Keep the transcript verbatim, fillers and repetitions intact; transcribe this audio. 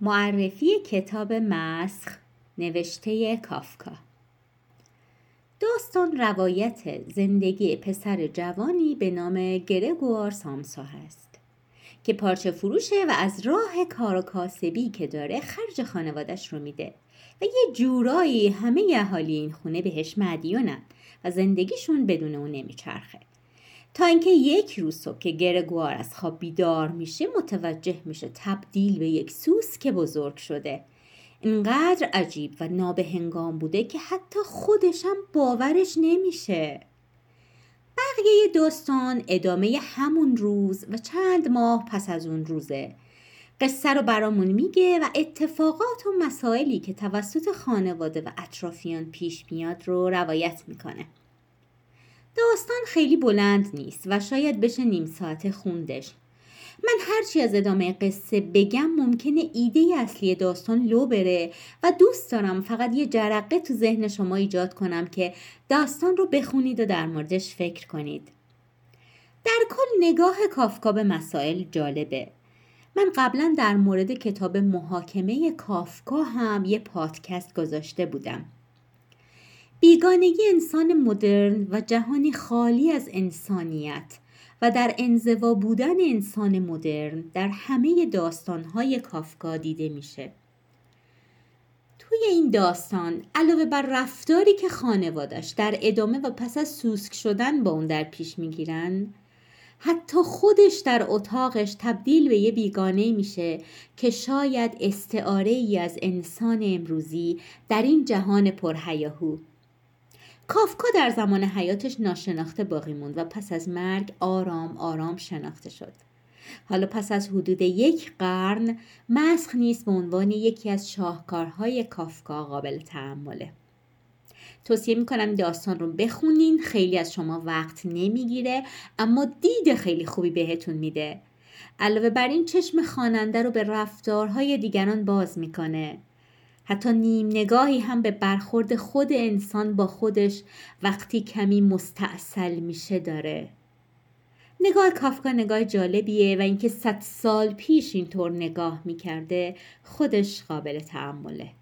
معرفی کتاب مسخ نوشته کافکا. داستان روایت زندگی پسر جوانی به نام گرگور سامسا هست که پارچه فروشه و از راه کار و کاسبی که داره خرج خانوادش رو میده و یه جورایی همه اهالی این خونه بهش مدیونن و زندگیشون بدون اون نمیچرخه. تا اینکه یک روز صبح که گرگوار از خواب بیدار میشه متوجه میشه تبدیل به یک سوس که بزرگ شده. اینقدر عجیب و نابهنگام بوده که حتی خودش هم باورش نمیشه. بقیه داستان ادامه همون روز و چند ماه پس از اون روزه. قصه رو برامون میگه و اتفاقات و مسائلی که توسط خانواده و اطرافیان پیش میاد رو روایت میکنه. داستان خیلی بلند نیست و شاید بشه نیم ساعت خوندش. من هرچی از ادامه قصه بگم ممکنه ایده اصلی داستان لو بره و دوست دارم فقط یه جرقه تو ذهن شما ایجاد کنم که داستان رو بخونید و در موردش فکر کنید. در کل نگاه کافکا به مسائل جالبه. من قبلا در مورد کتاب محاکمه کافکا هم یه پادکست گذاشته بودم. بیگانگی انسان مدرن و جهانی خالی از انسانیت و در انزوا بودن انسان مدرن در همه داستان‌های کافکا دیده میشه. توی این داستان علاوه بر رفتاری که خانوادش در ادامه و پس از سوسک شدن با اون در پیش میگیرن، حتی خودش در اتاقش تبدیل به یه بیگانه میشه که شاید استعاره ای از انسان امروزی در این جهان پرهیاهو. کافکا در زمان حیاتش ناشناخته باقی موند و پس از مرگ آرام آرام شناخته شد. حالا پس از حدود یک قرن مسخ نیست به عنوان یکی از شاهکارهای کافکا قابل تأمله. توصیه میکنم داستان رو بخونین، خیلی از شما وقت نمیگیره اما دید خیلی خوبی بهتون میده. علاوه بر این چشم خواننده رو به رفتارهای دیگران باز میکنه. حتی نیم نگاهی هم به برخورد خود انسان با خودش وقتی کمی مستعسل میشه داره. نگاه کافکا نگاه جالبیه و اینکه صد سال پیش اینطور نگاه میکرده خودش قابل تأمله.